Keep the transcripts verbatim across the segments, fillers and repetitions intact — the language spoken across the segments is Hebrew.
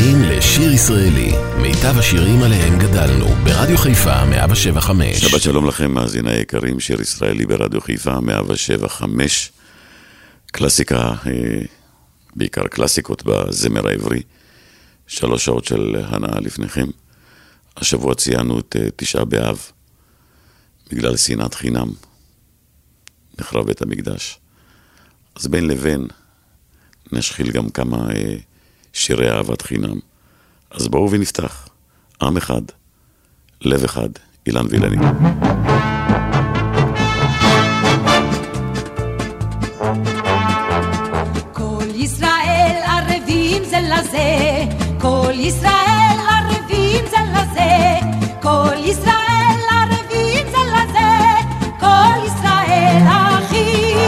מאזינים לשיר ישראלי, מיטב השירים עליהם גדלנו, ברדיו חיפה מאה שבע חמש. שבת שלום לכם מאזיני היקרים, שיר ישראלי ברדיו חיפה מאה שבע חמש. קלאסיקה, בעיקר קלאסיקות בזמר העברי, שלוש שעות של הנאה לפניכם. השבוע ציינו את תשעה באב, בגלל שנאת חינם נחרב בית המקדש. אז בין לבין נשחיל גם כמה שירי אהבת חינם. אז בואו ונפתח, עם אחד, לב אחד, אילן וילני. כל ישראל ערבים זה לזה, כל ישראל ערבים זה לזה, כל ישראל ערבים זה לזה, כל ישראל אחים.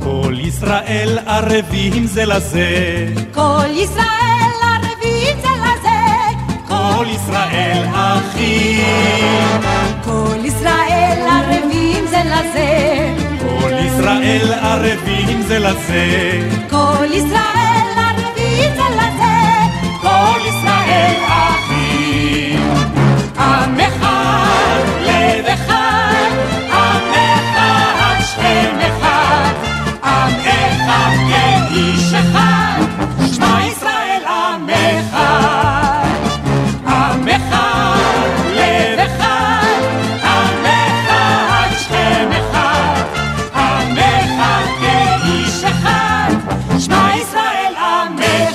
כל ישראל ערבים זה לזה, כל ישראל ערבים זה לזה, כל ישראל ערבים זה לזה, כל ישראל אחים. עם אחד, לב אחד, עם אחד, שם אחד, עם אחד, כאיש אחד, שמה ישראל עם אחד. עם אחד, לב אחד, עם אחד, שם אחד, עם אחד, כאיש אחד, שמה ישראל עם אחד.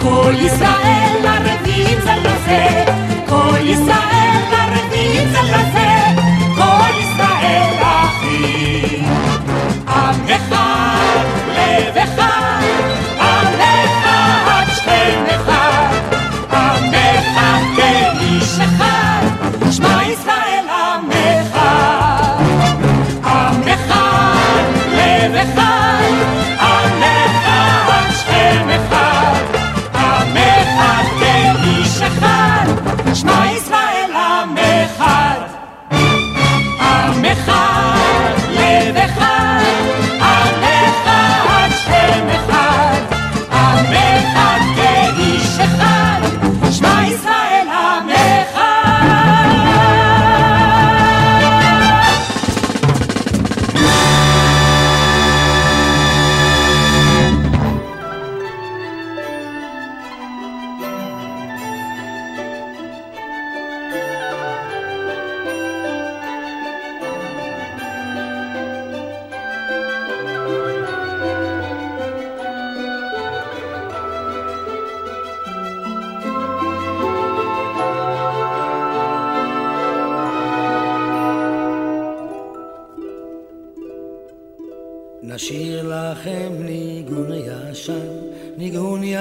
כל ישראל ערבים זה לזה, כל ישראל ערבים זה לזה, כל ישראל ערבים זה לזה, כל ישראל אחים. כל ישראל ערבים זה לזה, כל ישראל ערבים זה לזה, כל ישראל ערבים זה לזה, כל ישראל אחים. עם אחד, לב אחד, עם אחד, שם אחד, עם אחד, כאיש אחד, שמע ישראל עם אחד. עם אחד, לב אחד, עם אחד, שם אחד, עם אחד, כאיש אחד, שמע ישראל עם אחד. ליי ליי ליי ליי ליי ליי ליי ליי ליי ליי ליי ליי. כל ישראל ערבים זה לזה, כל ישראל ערבים זה לזה, כל ישראל אחים. עם אחד, לב אחד, עם אחד, שם אחד, עם אחד, כאיש אחד, שמע ישראל עם אחד. עם אחד, לב אחד, עם אחד, שם אחד, שמע ישראל עם אחד. עם אחד, לב אחד, עם אחד, שם אחד, עם אחד, כאיש אחד, שמע ישראל עם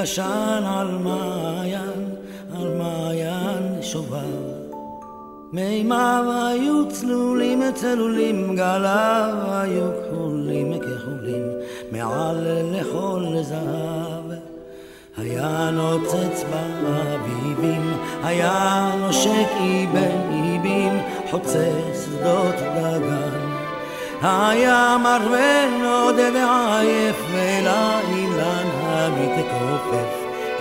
ישן על מעיין, על מעיין שובר. מימיו היו צלולים, צלולים, גליו היו כחולים, כחולים, מעל לכל זהב. היה נוצץ באביבים, היה נושק איבן איבים, חוצץ שדות דגן. היה מרווה נודד ועייף, ולאילן המתכופף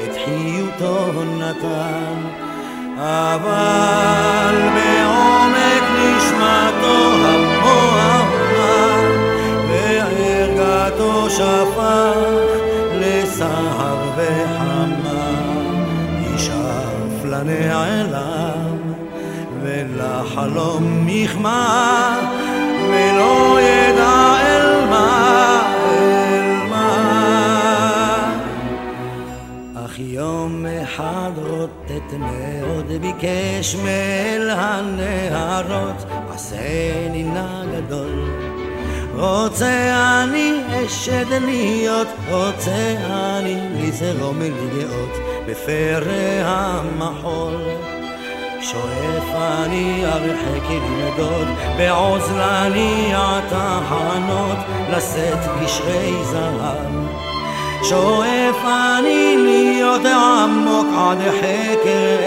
את חיותו נתן. אבל בעומק נשמתו יחמה ולא ידע אל מה אל מה. אך יום אחד רוטט מאוד ביקש מאל הנהרות, עשני נא גדול, רוצה אני אשד להיות, רוצה אני לזרום ולגאות בפרע המחול. שואף אני הרחק לנדוד בעוזלני התחנות לשאת גשרי זהב, שואף אני להיות עמוק עד חקר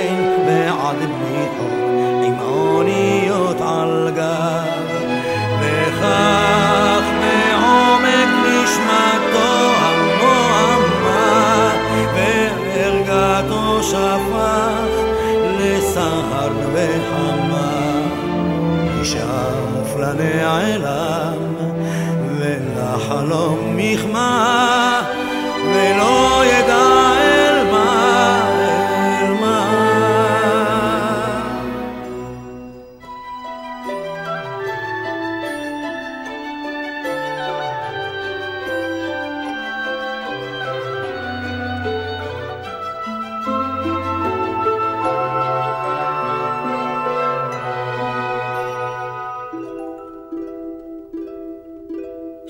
ועד בליחות עם עוניות על גב, וכך מעומק נשמתו המוהמה וערגתו שפך לסהר וחמה, נשאף לנעלם ולחלום מחמה ולא ידע אל מה אל מה.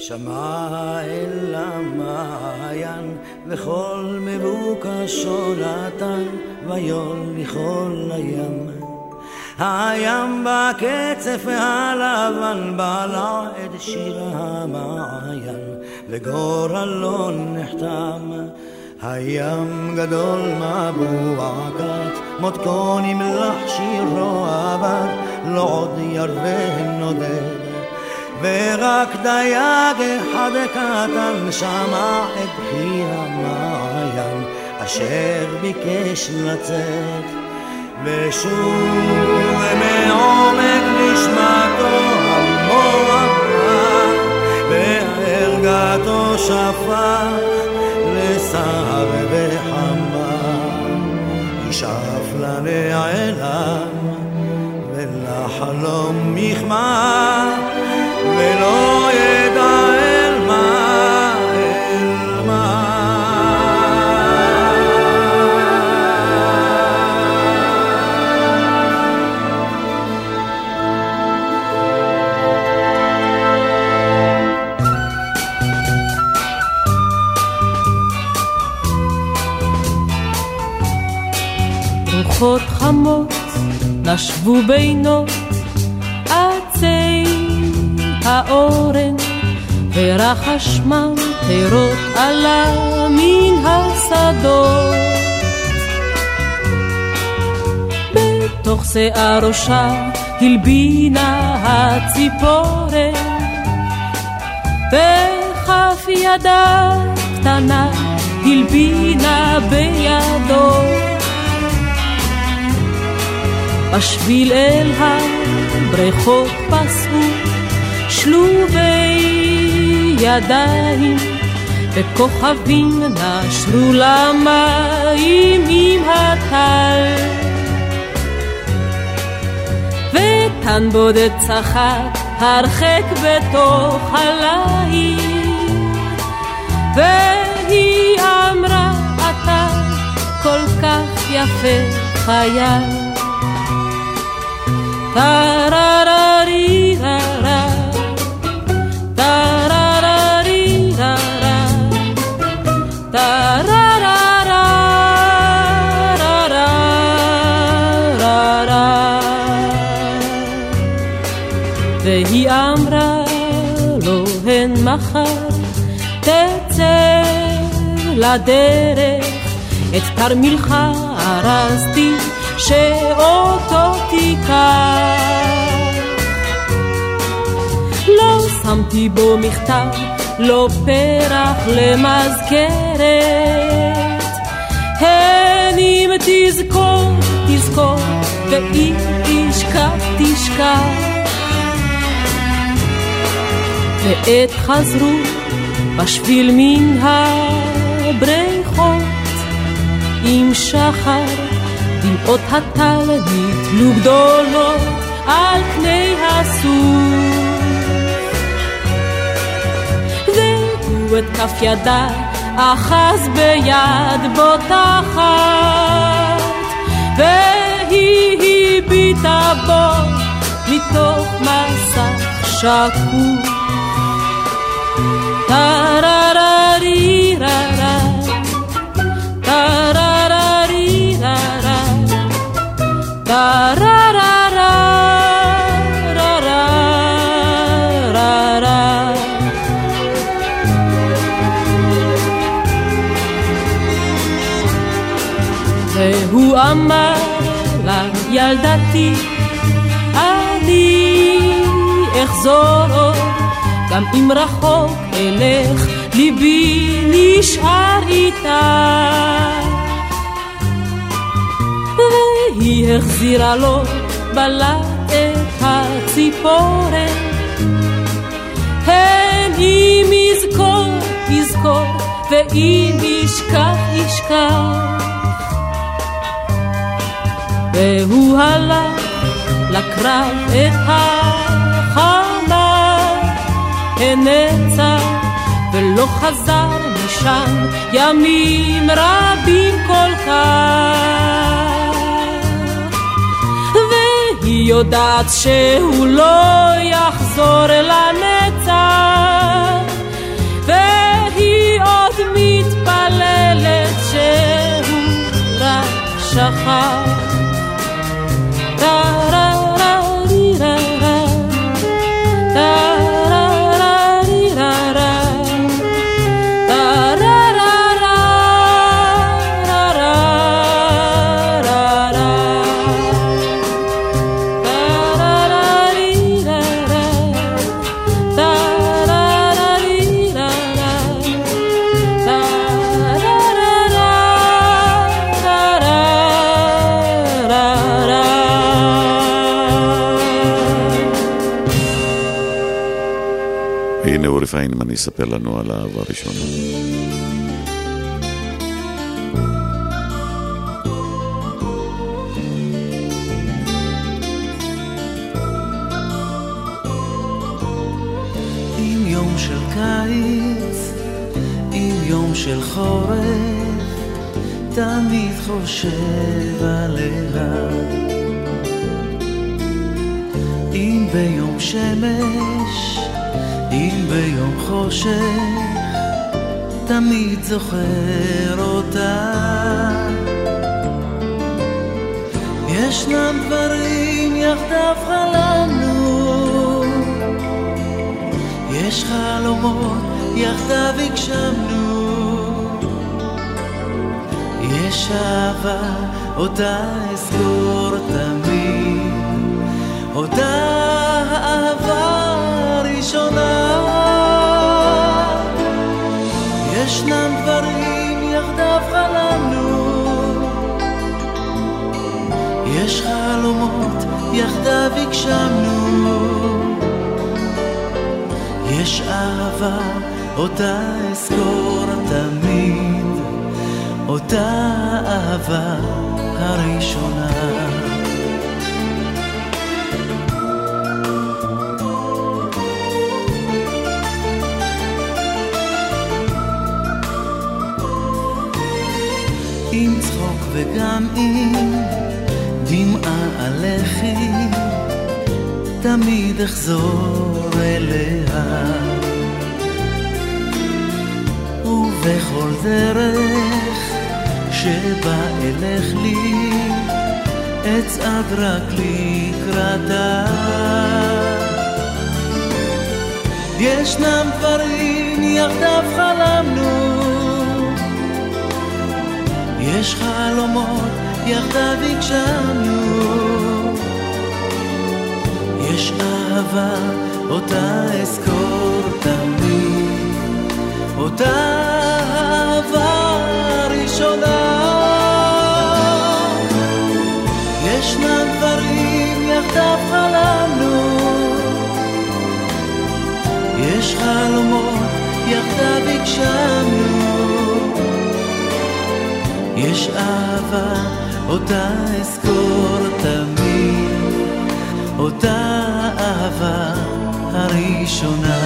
שמע אל המעיין וכל מבוקשו נתן ויון לכל הים, הים בקצף הלבן בלע את שיר המעיין וגורלו נחתם, הים גדול מבוע כת מותקו נמלח שירו עבד לא עוד ירבה נודד, ורק דייג אחד קטן שמע את בכי המעיין אשר ביקש לצאת, ושוב מעומק נשמתו המוערה וערגתו שפך לסהר וחמה, נשאף לנעלם ולחלום מחמה ולא ידע אל מה אל מה. רוחות חמות נשבו בינות עצי האורן, ורחשמם פירות עלה מן השדות, בתוך שיער ראשה הלבינה הציפורן, וכף ידה קטנה הלבינה בידו, בשביל אל הבריכות פסעו שלובי ידיים, וכוכבים נשרו למים עם הטל, וטן בודד צחק הרחק בתוך הליל, והיא אמרה אתה כל כך יפה חייל, טררריררה והיא אמרה לו הן מחר תצא לדרך, את תרמילך הרסתי שאותו תיקח, לא שמתי בו מכתב לא פרח למזכרת, הן אם תזכור תזכור ואם תשכח תשכח, ועת חזרו בשביל מן הבריכות עם שחר, דמעות הטל נתלו גדולות על פני הסוף. והוא את כף ידה אחז ביד בוטחת, והיא הביטה בו מתוך מסך שקוף. טרררי ררה, טרררי ררה, טרררה ררה ררה. והוא אמר לה, ילדתי, אני אחזור גם אם רחוק אלך, ליבי נשאר איתה. והיא החזירה לו בלט את הציפורן, הן אם יזכור יזכור ואם ישכח ישכח. והוא הלך לקרב את החמה, הנצה ולא חזר משם ימים רבים כל כך. והיא יודעת שהוא לא יחזור אל הנצה, והיא עוד מתפללת שהוא רק שכח. פיין, אם אני אספר לנו על האהבה הראשונה. עם יום של קיץ, עם יום של חורף, תמיד חושב עליה. אם ביום שמש, אם ביום חושך, תמיד זוכר אותה. ישנם דברים יחדיו חלמנו, יש חלומות יחדיו הגשמנו, יש אהבה אותה אזכור תמיד, אותה האהבה ראשונה. ישנם דברים יחדיו חלמנו, יש חלומות יחדיו הגשמנו, יש אהבה אותה אזכור תמיד, אותה האהבה הראשונה. עם צחוק וגם עם דמעה על לחי, תמיד אחזור אליה. ובכל דרך שבה אלך לי, אצעד רק לקראתה. ישנם דברים יחדיו חלמנו, יש חלומות יחדיו הגשמנו, יש אהבה אותה אזכור תמיד, אותה אהבה ראשונה. ישנם דברים יחדיו חלמנו, יש חלומות יחדיו הגשמנו, יש אהבה אותה אזכור תמיד, אותה אהבה הראשונה.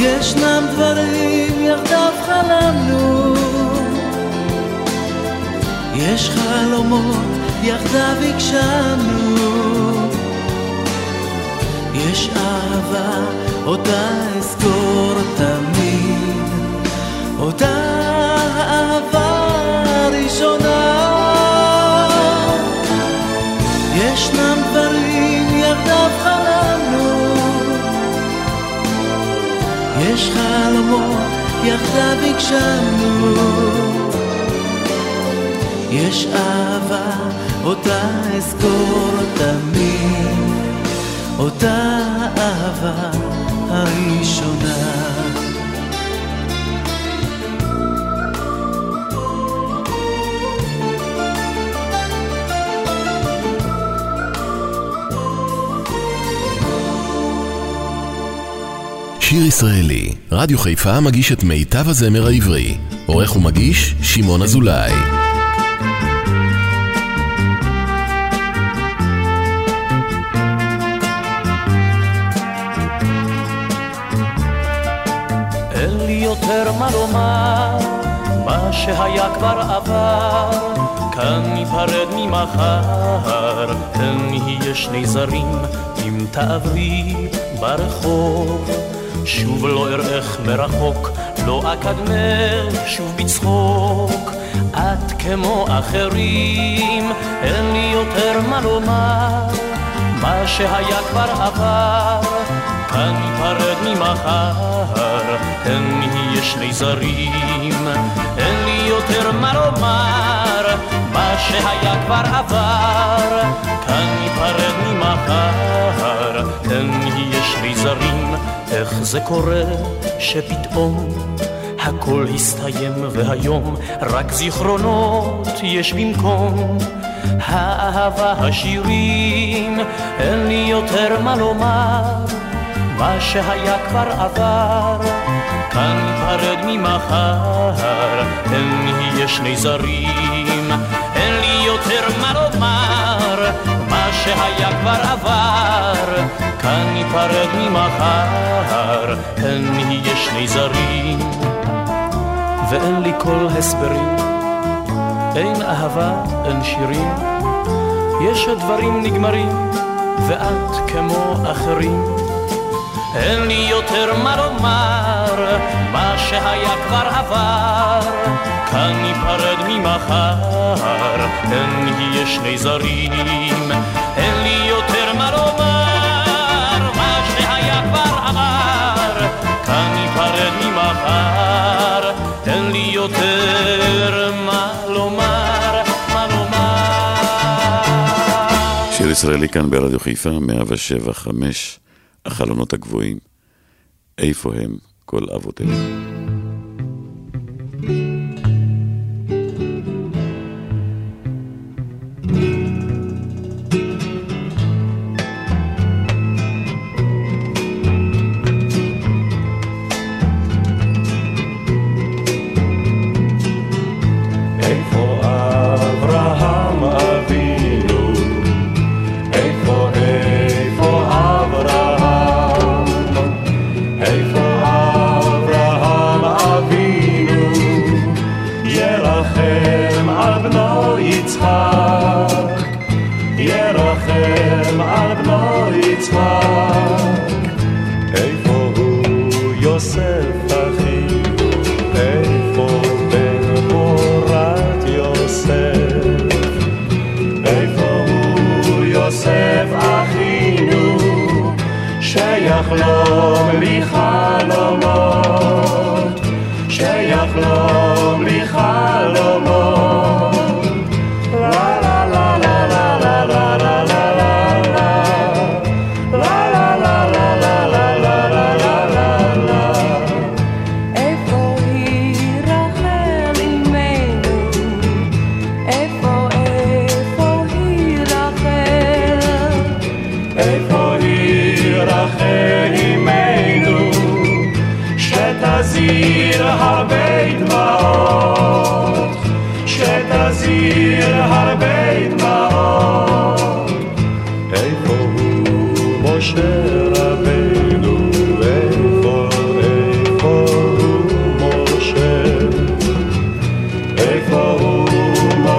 ישנם דברים יחדיו חלמנו, יש חלומות יחדיו הגשמנו, יש אהבה אותה אזכור תמיד, אותה אהבה ראשונה. ישנם דברים יחדיו חלמנו, יש חלומות יחדיו הגשמנו, יש אהבה אותה אזכור תמיד, אותה אהבה הראשונה. שיר ישראלי, רדיו חיפה מגיש את מיטב הזמר העברי. עורך ומגיש שמעון אזולאי. אין לי יותר מה לומר, מה שהיה כבר עבר, כאן ניפרד ממחר, כאן נהיה שני זרים, אם תעברי ברחוב שוב לא ארח מרחוק, לא אקדמר שוב בצחוק. את כמו אחרים, אין לי יותר מה לומר, מה שהיה כבר עבר, כאן ניפרד ממחר, כאן נהיה שני זרים. אין לי יותר מה לומר, מה שהיה כבר עבר, כאן ניפרד ממחר, כאן נהיה שני זרים. איך זה קורה שפתאום הכל הסתיים והיום רק זיכרונות יש במקום האהבה השירים. אין לי יותר מה לומר, מה שהיה כבר עבר, כאן ניפרד ממחר, אין נהיה שני זרים. אין לי יותר מה לומר, מה שהיה כבר עבר, כאן ניפרד ממחר, אין נהיה שני זרים. ואין לי כל הסברים, אין אהבה, אין שירים, יש הדברים נגמרים ואת כמו אחרים. אין לי יותר מה לומר, מה שהיה כבר עבר, כאן ניפרד ממחר, אין נהיה שני זרים. אין לי יותר מה לומר, מה שהיה כבר עבר, כאן ניפרד ממחר, אין לי יותר מה לומר, מה לומר. שיר ישראלי כאן ברדיו חיפה, מאה שבע חמש. החלונות הגבוהים, איפה הם כל אבותינו.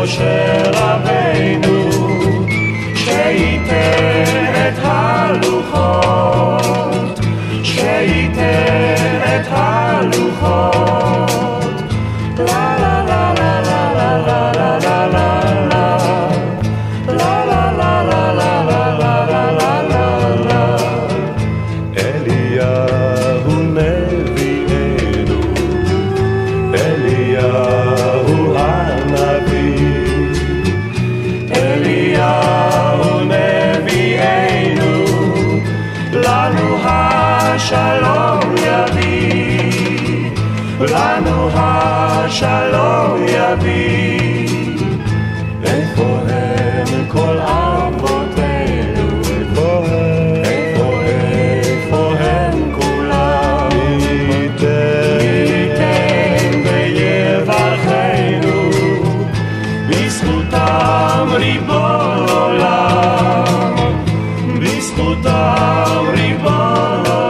משה רבינו שייתן את הלוחות, שייתן את הלוחות. לה לה לה לה לה לה לה לה לה שלום יביא, לנו השלום יביא. איפה הם כל אבותינו? איפה הם? איפה איפה הם כולם? מי ייתן ויברכנו, בזכותם ריבון עולם, בזכותם ריבון עולם.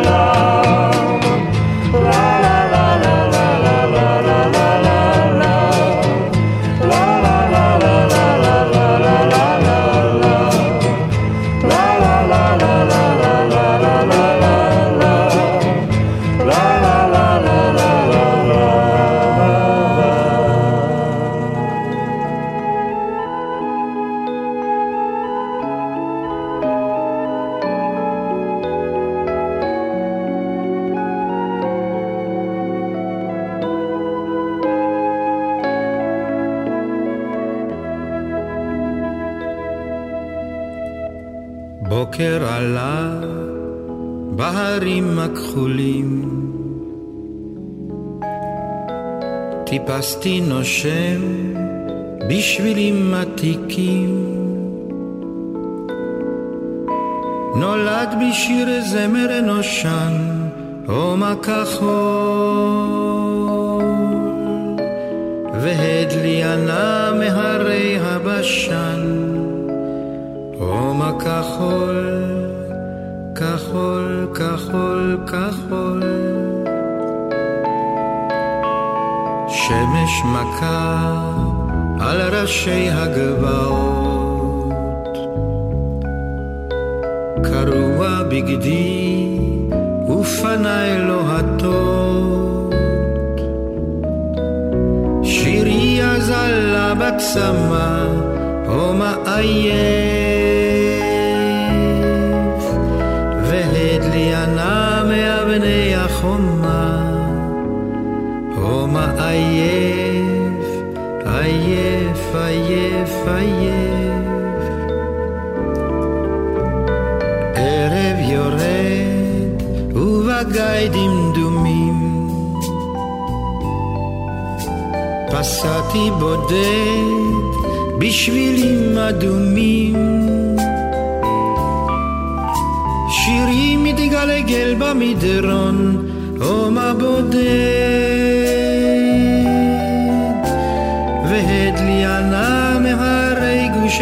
בוקר עלה בהרים הכחולים, טיפסתי נושם בשבילים עתיקים. נולד בשיר זמר נושן עום הכחול, והדליינה מהרי הבשן. עום הכחול, כחול, כחול, כחול. שמש מכה על ראשי הגבעות, קרוע בגדי ופני לוהטות. שירי אזלה בצמא עום העייף, והדליינה מאבני החומה. עום העייף, עייף, עייף, עייף. ערב יורד ובגיא דמדומים, פסעתי בודד בשבילים אדומים. שירי מתגלגל במדרון עום הבודד, והדליינה מהרי גוש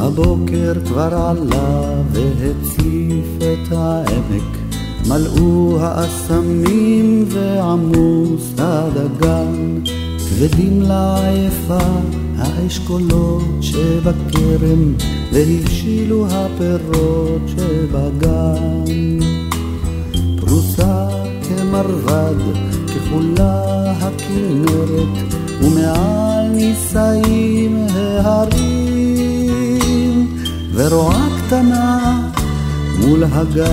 הבוקר כבר עלה והציף את העמק מלאו האסמים ועמוס הדגן כבדים לעייפה האשכולות שבכרם והבשילו הפירות שבגן פרוסה כמרבד כחולה הכנרת ומעל ניסיים ההרים ורועה קטנה מול הגיא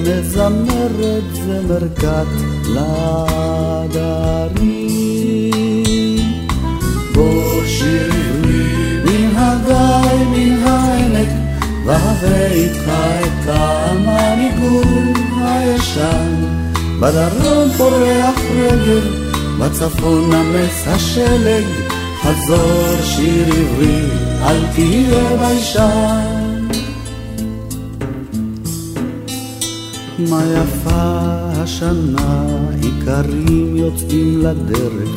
מזמרת זמרקת לדרים בוא שיר עברי מן הגיא מן העמק והווה איתך את טעם הניגון הישן בדרום פורח רגל בצפון נמס השלג חזור שיר עברי אל תהיה ביישן מה יפה השנה, עיקרים יוצאים לדרך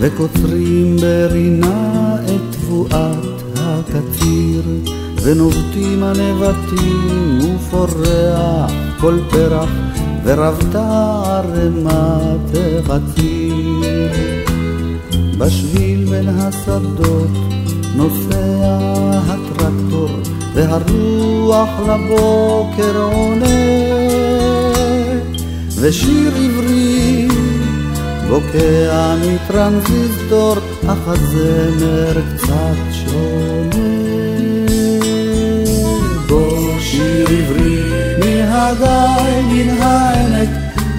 וקוצרים ברינה את תבואת הקציר ונובטים הנבטים ופורח כל פרח ורבתה ערמת החציר בשביל בין השדות נוסע הטרקטור והרוח לבוקר עולה ושיר עברי בוקע מטרנזיסטור אך הזמר קצת שונה בוא שיר עברי מן הגיא מן העמק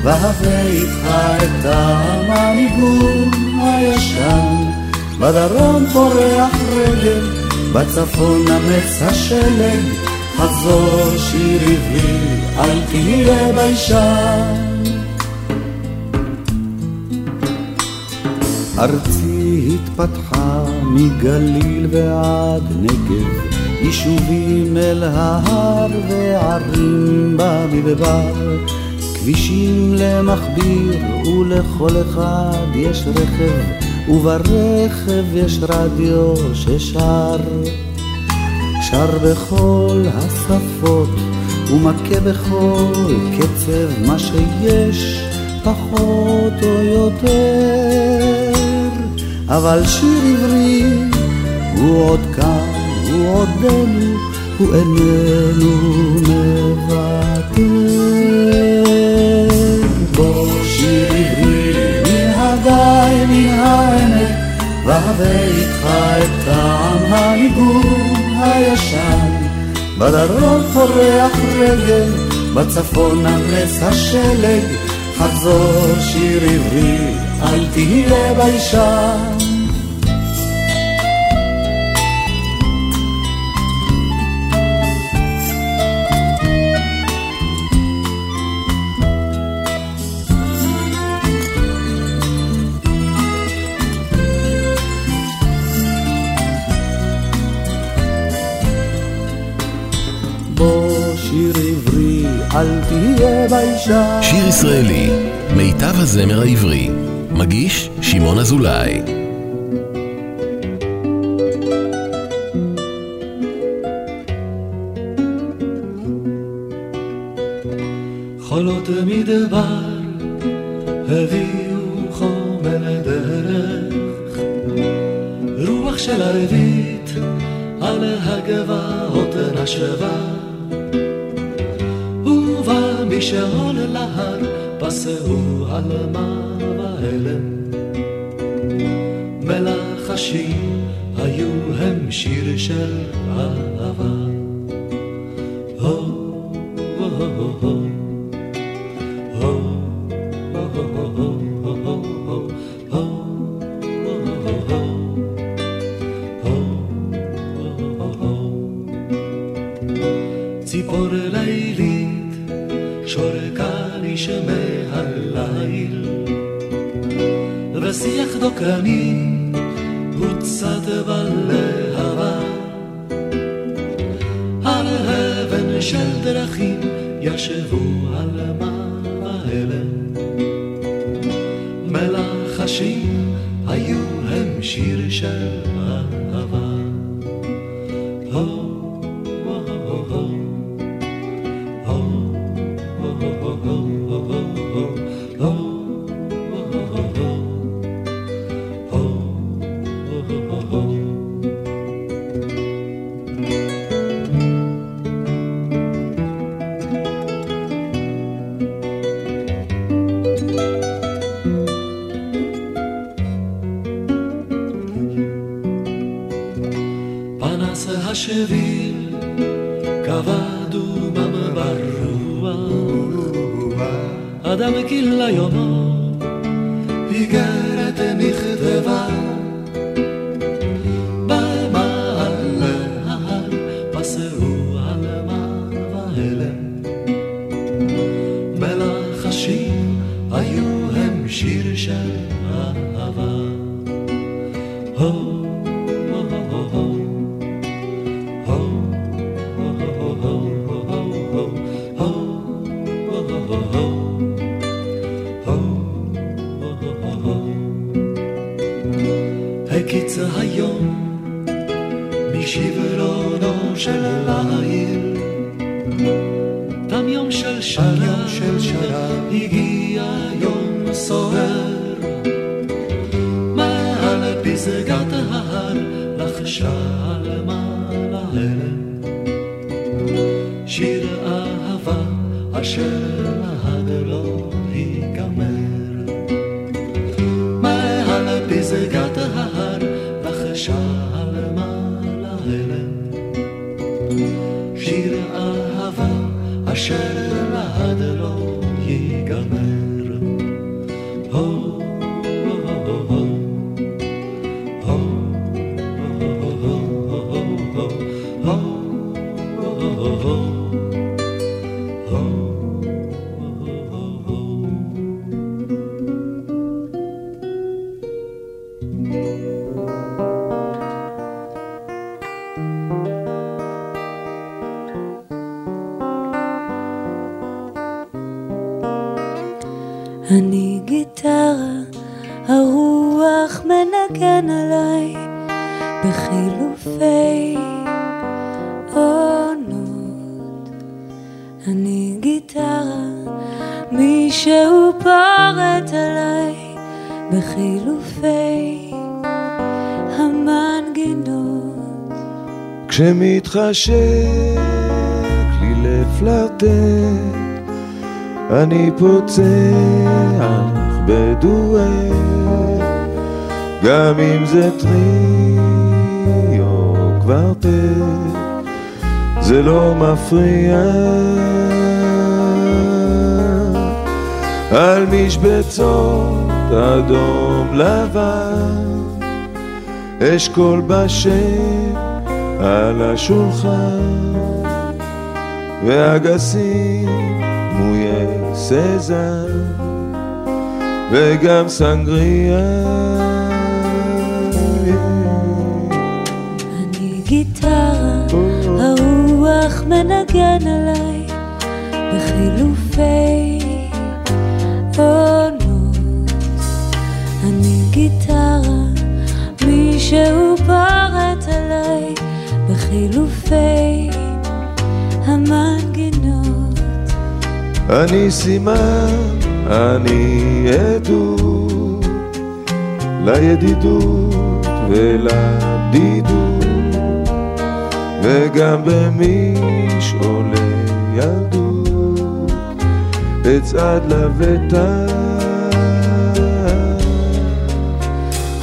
והווה איתך את טעם הניגון הישן בדרום פורח רגל בצפון נמס השלג חזור שיר עברי אל תהיה ביישן ארצי התפתחה מגליל ועד נגב יישובים אל ההר וערים במדבר כבישים למכביר ולכל אחד יש רכב וברכב יש רדיו ששר שר בכל השפות ומכה בכל קצב מה שיש פחות או יותר אבל שיר עברי הוא עוד כאן, הוא עודנו, הוא איננו מבטר. בוא שיר עברי מן הגיא מן העמק, והווה איתך את טעם הניגון הישן. בדרום פורח רגל, בצפון נמס השלג, חזור שיר עברי אל תהיה ביישן בוא שיר עברי אל תהיה ביישן שיר ישראלי מיטב הזמר העברי מגיש שמעון אזולאי חולות מדבר הביאו חומר דרך רוח של ערבית על הגבעות נשבה ובמשעול להר פסעו על המר מלח השיר היו הם שיר של אהבה הו הו הו הו הו הו הו הו הו דוקני בוצת בלהבה על האבן של דרכים ישבו על המהלם מלחשים היו הם שיר של אהבה אני גיטרה, הרוח מנגן עליי בחילופי עונות. אני גיטרה, מישהו פורט עליי בחילופי המנגינות. כשמתחשק לי לפלרטט אני פוצח בדואט, גם אם זה טרי או קוורטט, זה לא מפריע. על משבצות אדום לבן, אשכול בשם על השולחן, ואגסים מויה סזר וגם סנגריה. אני גיטרה, הרוח מנגן עליי בחילופי עונות. אני גיטרה, מישהו פרט עליי בחילופי המנגינות. אני סימן, אני עדות לידידות ולדידות, וגם במשעולי ילדות אצעד לבטח.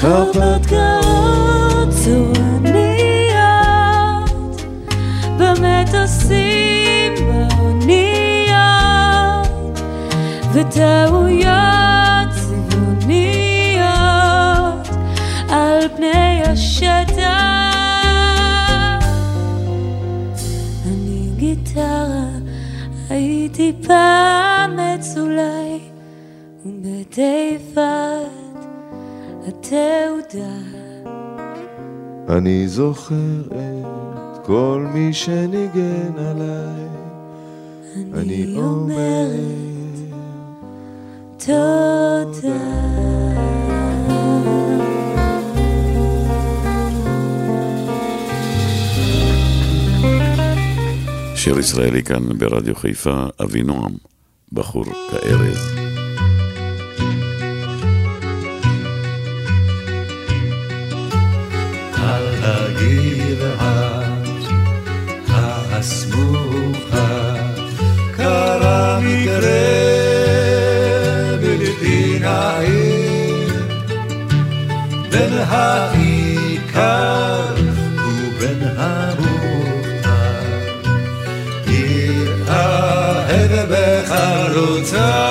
הרפתקאות צורניות במטוסים באוניות, וטעויות צבעוניות על פני השטח. אני גיטרה, הייתי פעם מצולי ובתיבת התעודה. אני זוכר את כל מי שניגן עליי, אני אומרת תודה. שיר ישראלי כאן ברדיו חיפה, אבינועם, בחור כארז. על הגבעה הסמוכה קרה מקרה בלתי נעים, בין העיקר ובין המוכתר, התאהב בחלוצה.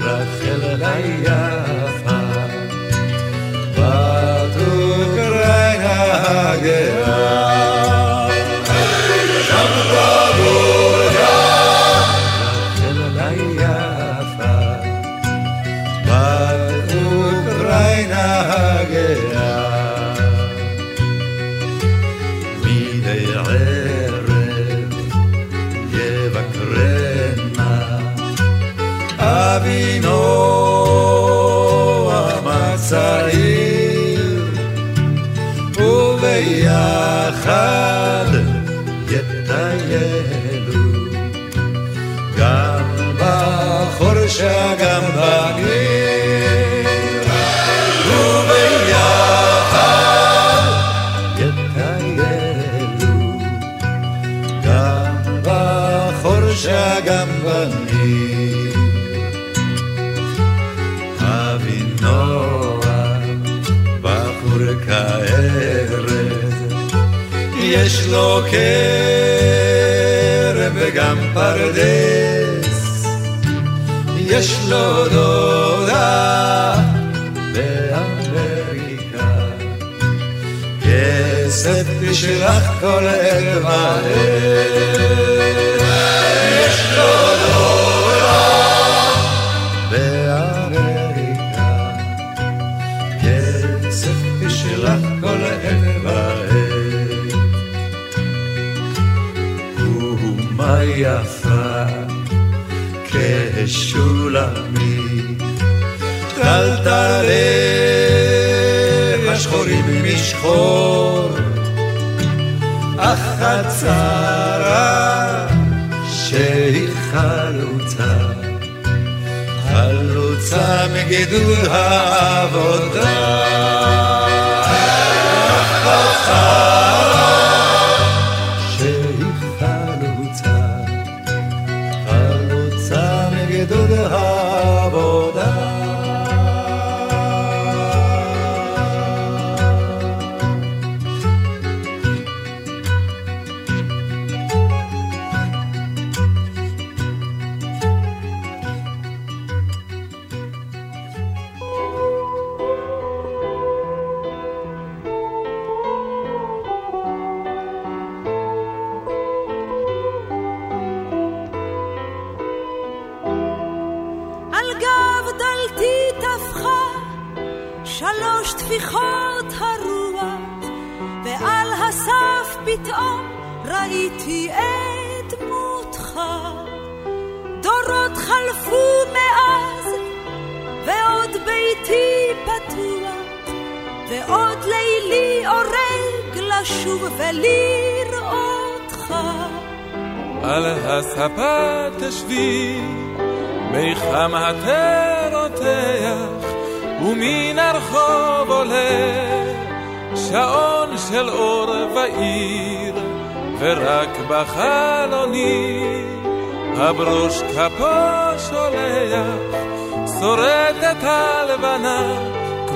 רחל היפה, בת אוקראינה הגאה. שם תגור גם רחל היפה, בת אוקראינה הגאה. אבינו המצעיר, וביחד יטיילו, גם בחורש גם בגיר, וביחד יטיילו, גם בחורש גם בגיר. יש לו קרב וגם פרדס, יש לו דודה באמריקה, כסף תשלח כל ערב הערב, יש לו דודה באמריקה, כסף תשלח כל ערב הערב. יפה כשולמי טלטלה השחורים משחור, אך הצרה שהיא חלוצה, חלוצה מגדול העבודה, אך הצרה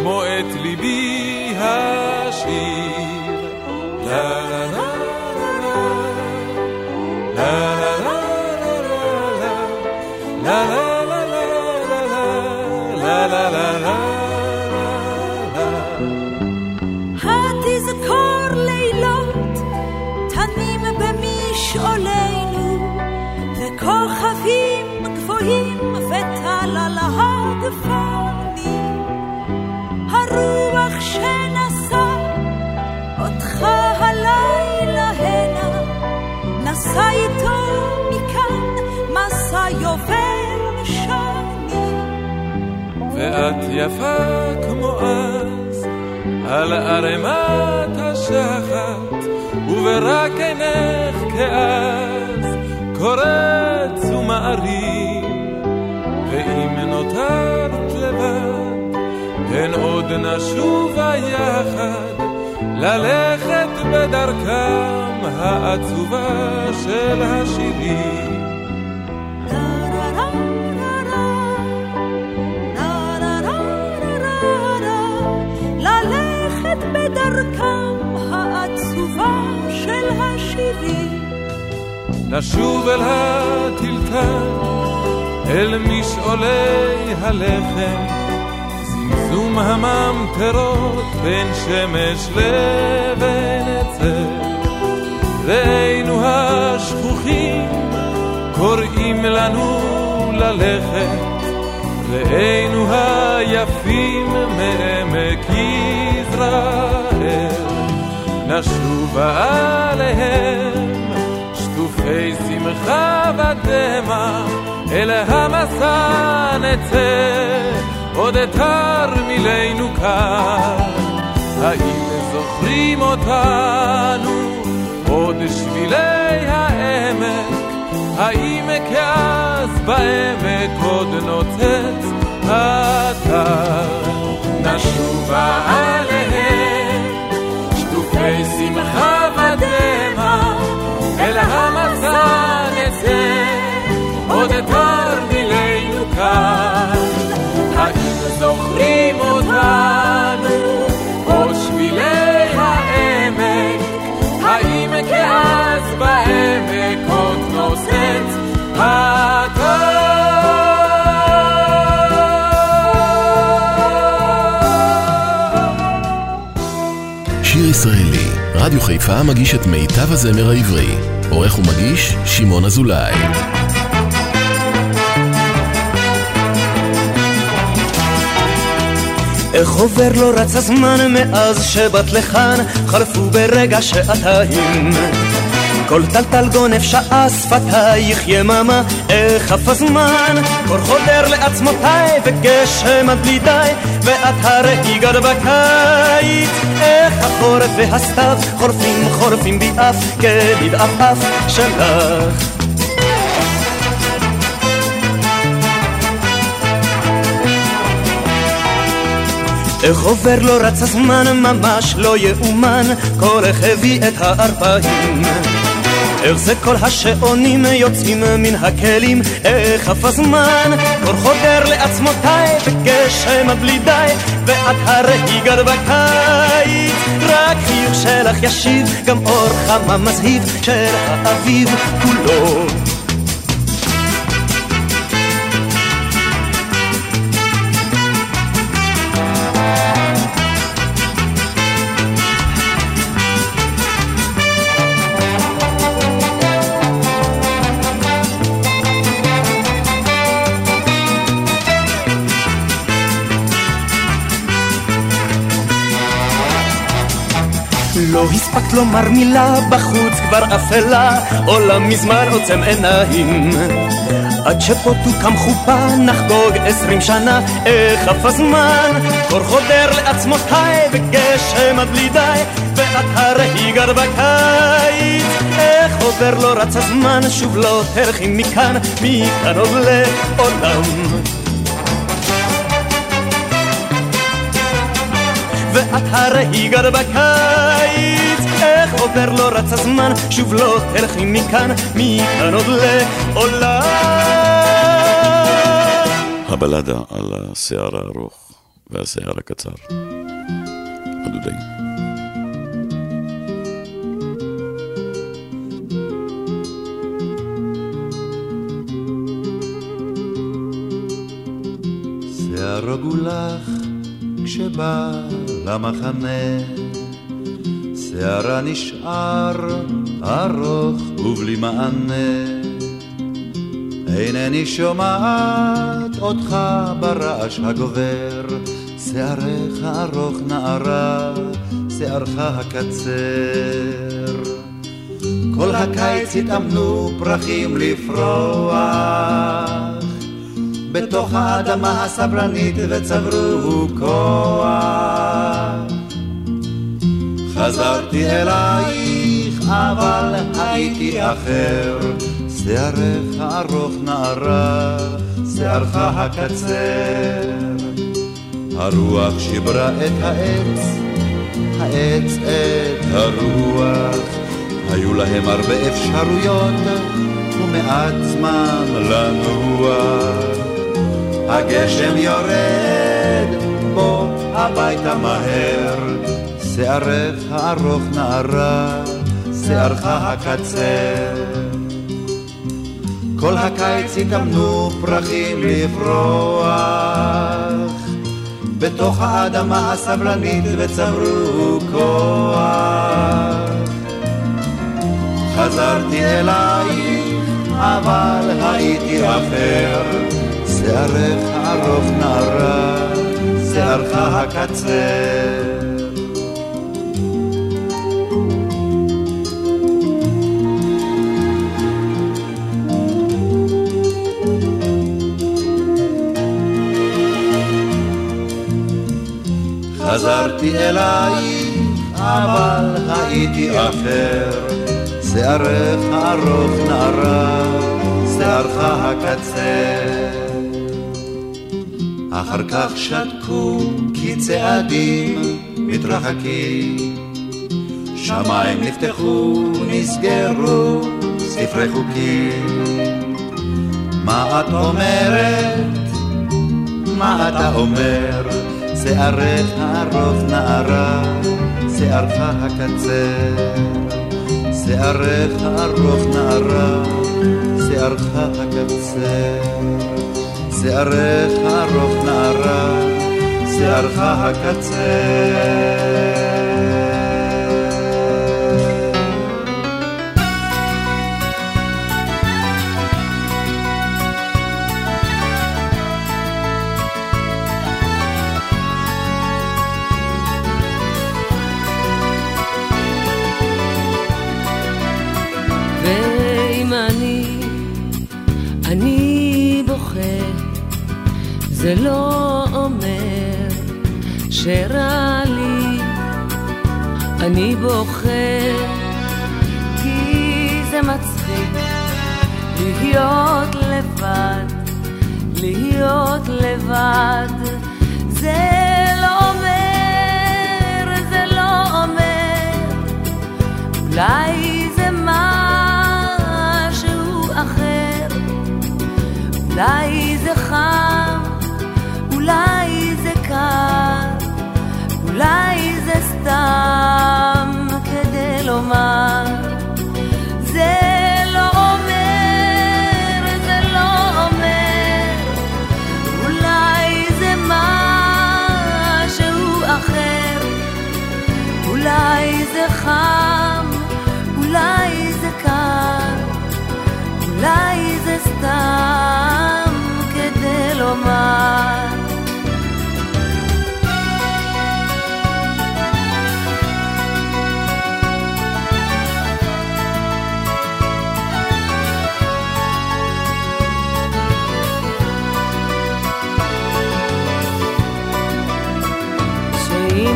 כמו את ליבי השיר. לה לה לה לה לה לה לה לה לה לה לה. התזכור לילות תנים במשעולנו, וכוכבים גבוהים וטל על הגפני. הרוח שנשא אותך הלילה הנה, נשא איתו מכאן מסע יובל שני. ואת יפה כמו אז על ערמת השחת, וברק עינך כאז קורץ ומערים. ואם נותרת לבד הן עוד נשובה יחד, ללכת בדרכם העצובה של השירים. בדרכם העצובה של השירים, נשוב אל הטלטל, אל משעולי הלחם, זמזום הממטרות בין שמש לבין עצר. ראינו השכוחים קוראים לנו ללכת, ראינו היפים מעמקים ישראל, נשובה עליהם שטופי שמחה ודמה. אל המסע נצא עוד אתר מילינו כאן, האם זוכרים אותנו עוד שבילי העמק? האם כאז בעמק עוד נוצץ אתר? נשובה עליהם שטופי שמחה ודמה. אל המסע נצא עוד אתר מילינו כאן, האם זוכרים אותנו עוד שבילי העמק? האם כאז בעמק עוד נוצץ אתר? שיר ישראלי, רדיו חיפה מגיש את מיטב הזמר העברי. עורך ומגיש שמעון אזולאי. איך עובר לא רץ הזמן מאז שבאת לכאן, חלפו ברגע שעתיים. כל טלטל גונב שעה, שפתייך יממה, איך חף הזמן. קור חודר לעצמותיי וגשם עד בלי די, ואת הרי גד בקיץ. איך החורף והסתיו חורפים חורפים ביעף כבדעף שלך. איך עובר לא רץ הזמן ממש לא יאומן, קולך הביא את הערפאים. איך זה כל השעונים יוצאים מן הכלים, איך אף הזמן קור חודר לעצמותיי וגשם עד בלי די, ואת הרי גד בקיץ. רק חיוך שלך ישיב גם אור חמה מזהיב של האביב כולו. לא הספקת לומר מילה, בחוץ כבר אפלה, עולם מזמר עוצם עיניים. עד שפה תוקם חופה, נחגוג עשרים שנה, איך אף הזמן קור חודר לעצמותיי וגשם עד בלי די, ואת הרי גד בקיץ. איך עובר לא רץ הזמן, שוב לא תלכי מכאן, מכאן עוד לעולם. ואת הרי גד בקיץ. איך עובר לא רץ הזמן, שוב לא תלכי מכאן, מכאן עוד לעולם. הבלדה על השיער הארוך והשיער הקצר. הדודי. שיער רגולך כשבא למחנה, שיערה נשאר ארוך ובלי מענה. אינני שומעת אותך ברעש הגובר, שערך ארוך נערה, שערך הקצר. כל הקיץ התאמנו פרחים לפרוח בתוך האדמה הסברנית וצברו כוח. חזרתי אלייך אבל הייתי אחר, שערך ארוך נערה, שערך הקצר. הרוח שיברה את העץ, העץ את הרוח. היו להם הרבה אפשרויות ומעט זמן לנוח. הגשם יורד, בוא הביתה מהר, שערך ארוך נערה, שערך הקצר. כל הקיץ התאמנו פרחים לפרוח בתוך האדמה הסברנית וצברו כוח. חזרתי אלייך אבל הייתי אחר, שערך ארוך נערה, שערך הקצר. חזרתי אלייך, אבל הייתי אחר, שערך ארוך נערה, שערך הקצר. אחר כך שתקו כי צעדים מתרחקים, שמיים נפתחו, נסגרו ספרי חוקים. מה את אומרת? מה אתה אומר? שערך ארוך נערה, שערך הקצר. שערך ארוך נערה, שערך הקצר. שערך ארוך נערה, שערך הקצר. זה לא אומר שרע לי, אני בוחר כי זה מצחיק להיות לבד, להיות לבד. זה לא אומר, זה לא אומר, אולי זה משהו אחר, אולי זה חם, אולי זה קר, אולי זה סתם כדי לומר. זה לא אומר, זה לא אומר, אולי זה משהו אחר, אולי זה חם, אולי זה קר, אולי זה סתם כדי לומר.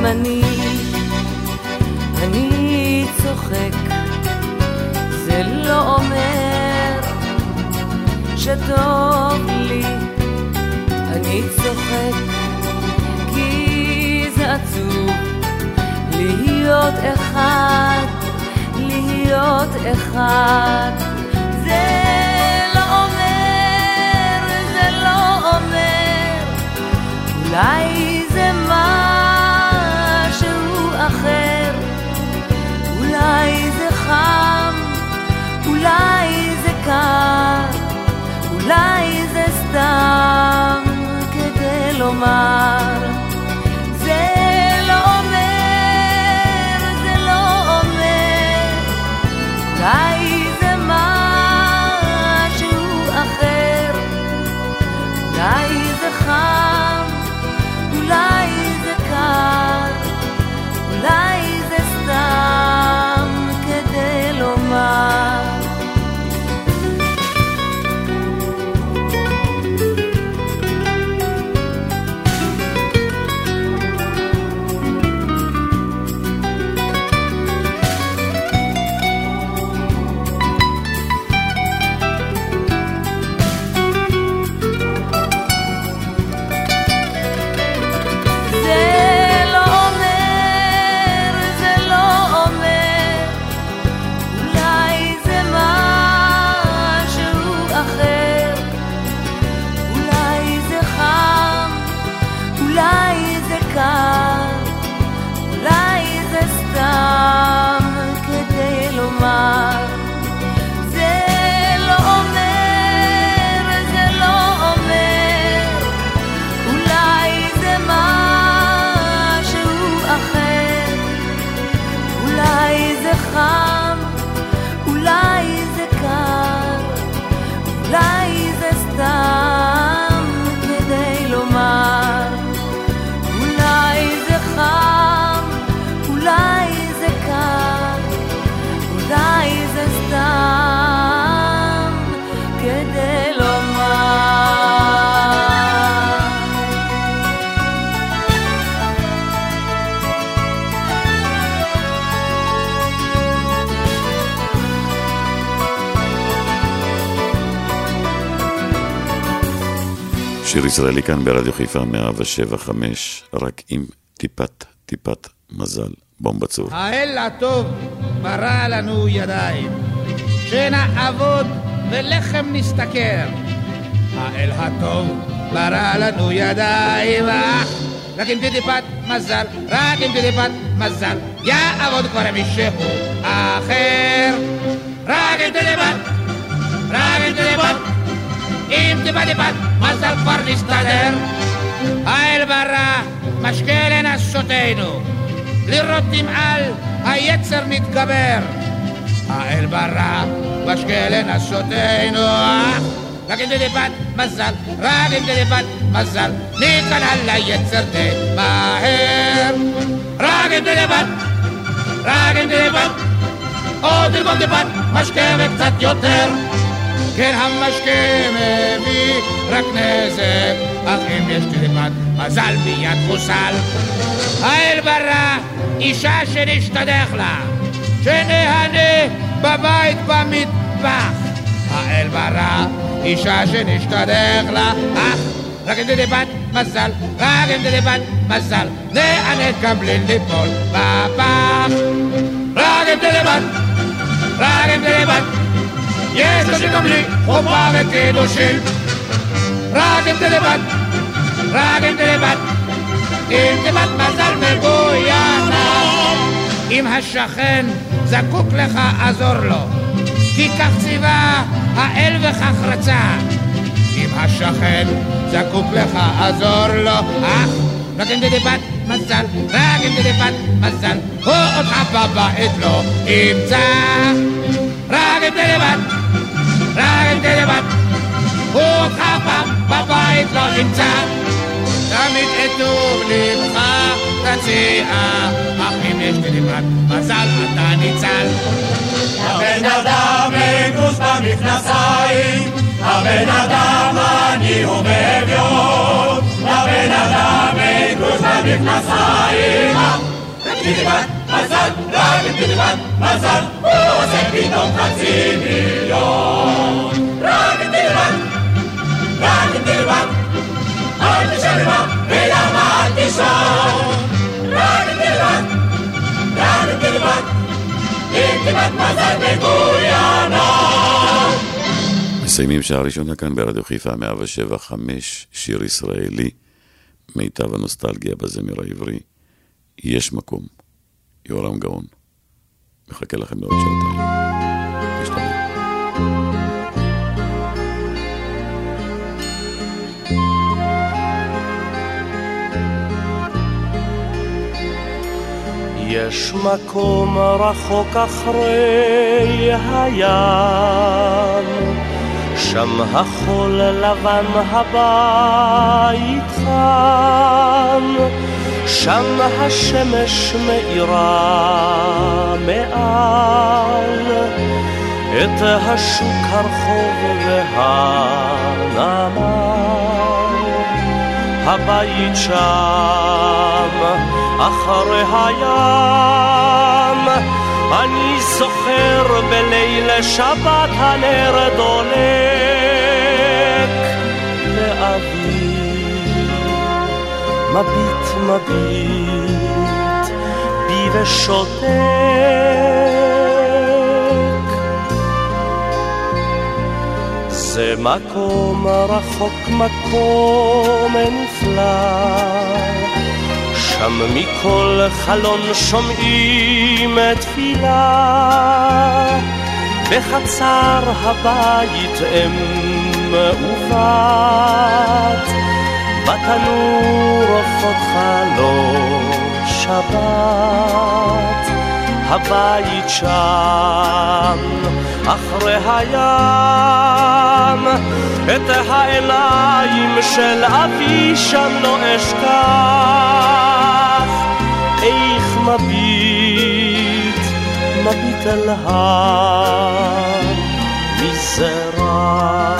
אם אני, אני צוחק, זה לא אומר שטוב לי, אני צוחק כי זה עצוב להיות אחד, להיות אחד. זה לא אומר, זה לא אומר, אולי זה שיר ישראלי כאן ברדיו חיפה מאה שבע נקודה חמש, רק עם טיפת טיפת מזל. בום בצור. האל הטוב ברא לנו ידיים, שנעבוד ולחם נסתכר. האל הטוב ברא לנו ידיים, רק עם טיפת מזל, רק עם טיפת מזל, יעבוד כבר מישהו אחר. רק עם טיפת, רק עם טיפת, עם טיפת טיפת מזל כבר נסתדר. האל ברא משקה לנסותנו, לראות אם על היצר מתגבר. האל ברא משקה לנסותנו, רק עם טיפת מזל, רק עם טיפת מזל, ניתן על היצר די מהר. רק עם טיפת, רק עם טיפת, עוד לראות טיפת משקה וקצת יותר. כן, המשקה מביא רק נזק, אך אם יש טיפת מזל ביד חוסל. האל ברא אישה שנשתדך לה, שנהנה בבית במטבח. האל ברא אישה שנשתדך לה, אך רק אם טיפת מזל, רק אם טיפת מזל, נהנה גם בלי ליפול בפח. רק אם טיפת, רק אם טיפת, יש לו שגם לי חובה וקידושים. רק אם תלבד, רק אם תלבד, אם תלבד מזל מבוינה. אם השכן זקוק לך עזור לו, כי כך ציווה האל וכך רצה. אם השכן זקוק לך עזור לו, אך רק אם תלבד מזל, רק אם תלבד מזל, הוא אותך בבית לא ימצא. רק אם תלבד, רק אם תלבד, הוא אותך בבית לא נמצא. תמיד את טוב לבך תציע, אך אם יש תלבד מזל אתה ניצל. הבן אדם מגוס במכנסיים, הבן אדם אני ובאביון, הבן אדם מגוס במכנסיים, תלבד מזל, רק אם תלבד מזל, הוא עושה פתאום חצי מיליון. רק אם תלבד, רק אם תלבד, אל תשאל למה ולמה אל תשאל. רק אם תלבד, רק אם תלבד, אם תלבד מזל בגויאנה. מסיימים שעה ראשונה כאן ברדיו חיפה מאה שבע נקודה חמש, שיר ישראלי, מיטב הנוסטלגיה בזמר העברי. יש מקום, יורם גאון. מחכה לכם לעוד שעתיים. נשתמע. יש מקום רחוק אחרי הים, שם החול לבן הבית חם, שם השמש מאירה מעל את השוק, הרחוב והנמל. הבית שם אחרי הים, אני זוכר בליל שבת הנר דולק, לאבי מביט מביט בי ושותק. זה מקום רחוק, מקום נפלא, שם מכל חלון שומעים תפילה, בחצר הבית אם ובת בתנור עופות חלום שבת. הבית שם אחרי הים, את העיניים של אבי שם לא אשכח, איך מביט מביט אל הר מזרח.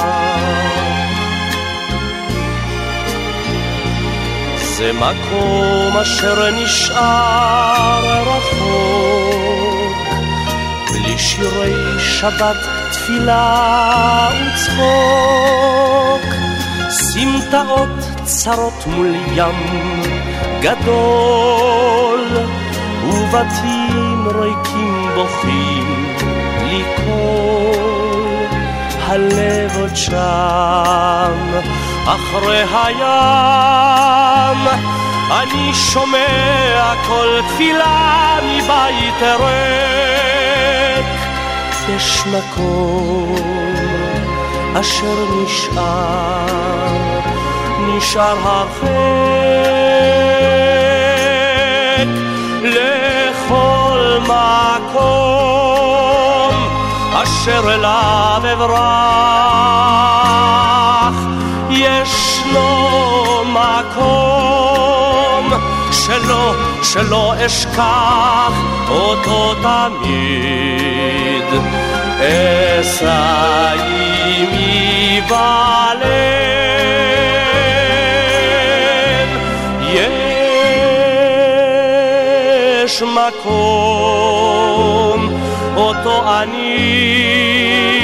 זה מקום אשר נשאר רחוק, בלי שירי שבת, תפילה וצחוק, סמטאות צרות מול ים גדול ובתים ריקים בוכים לי כל הלב עוד שם אחרי הים אני שומע כל תפילה מבית ריק יש מקום אשר נשאר נשאר הרחק לכל מקום אשר אליו אברח ישנו מקום שלא שלא אשכח אותו תמיד אסעי מבלב יש מקום אותו אני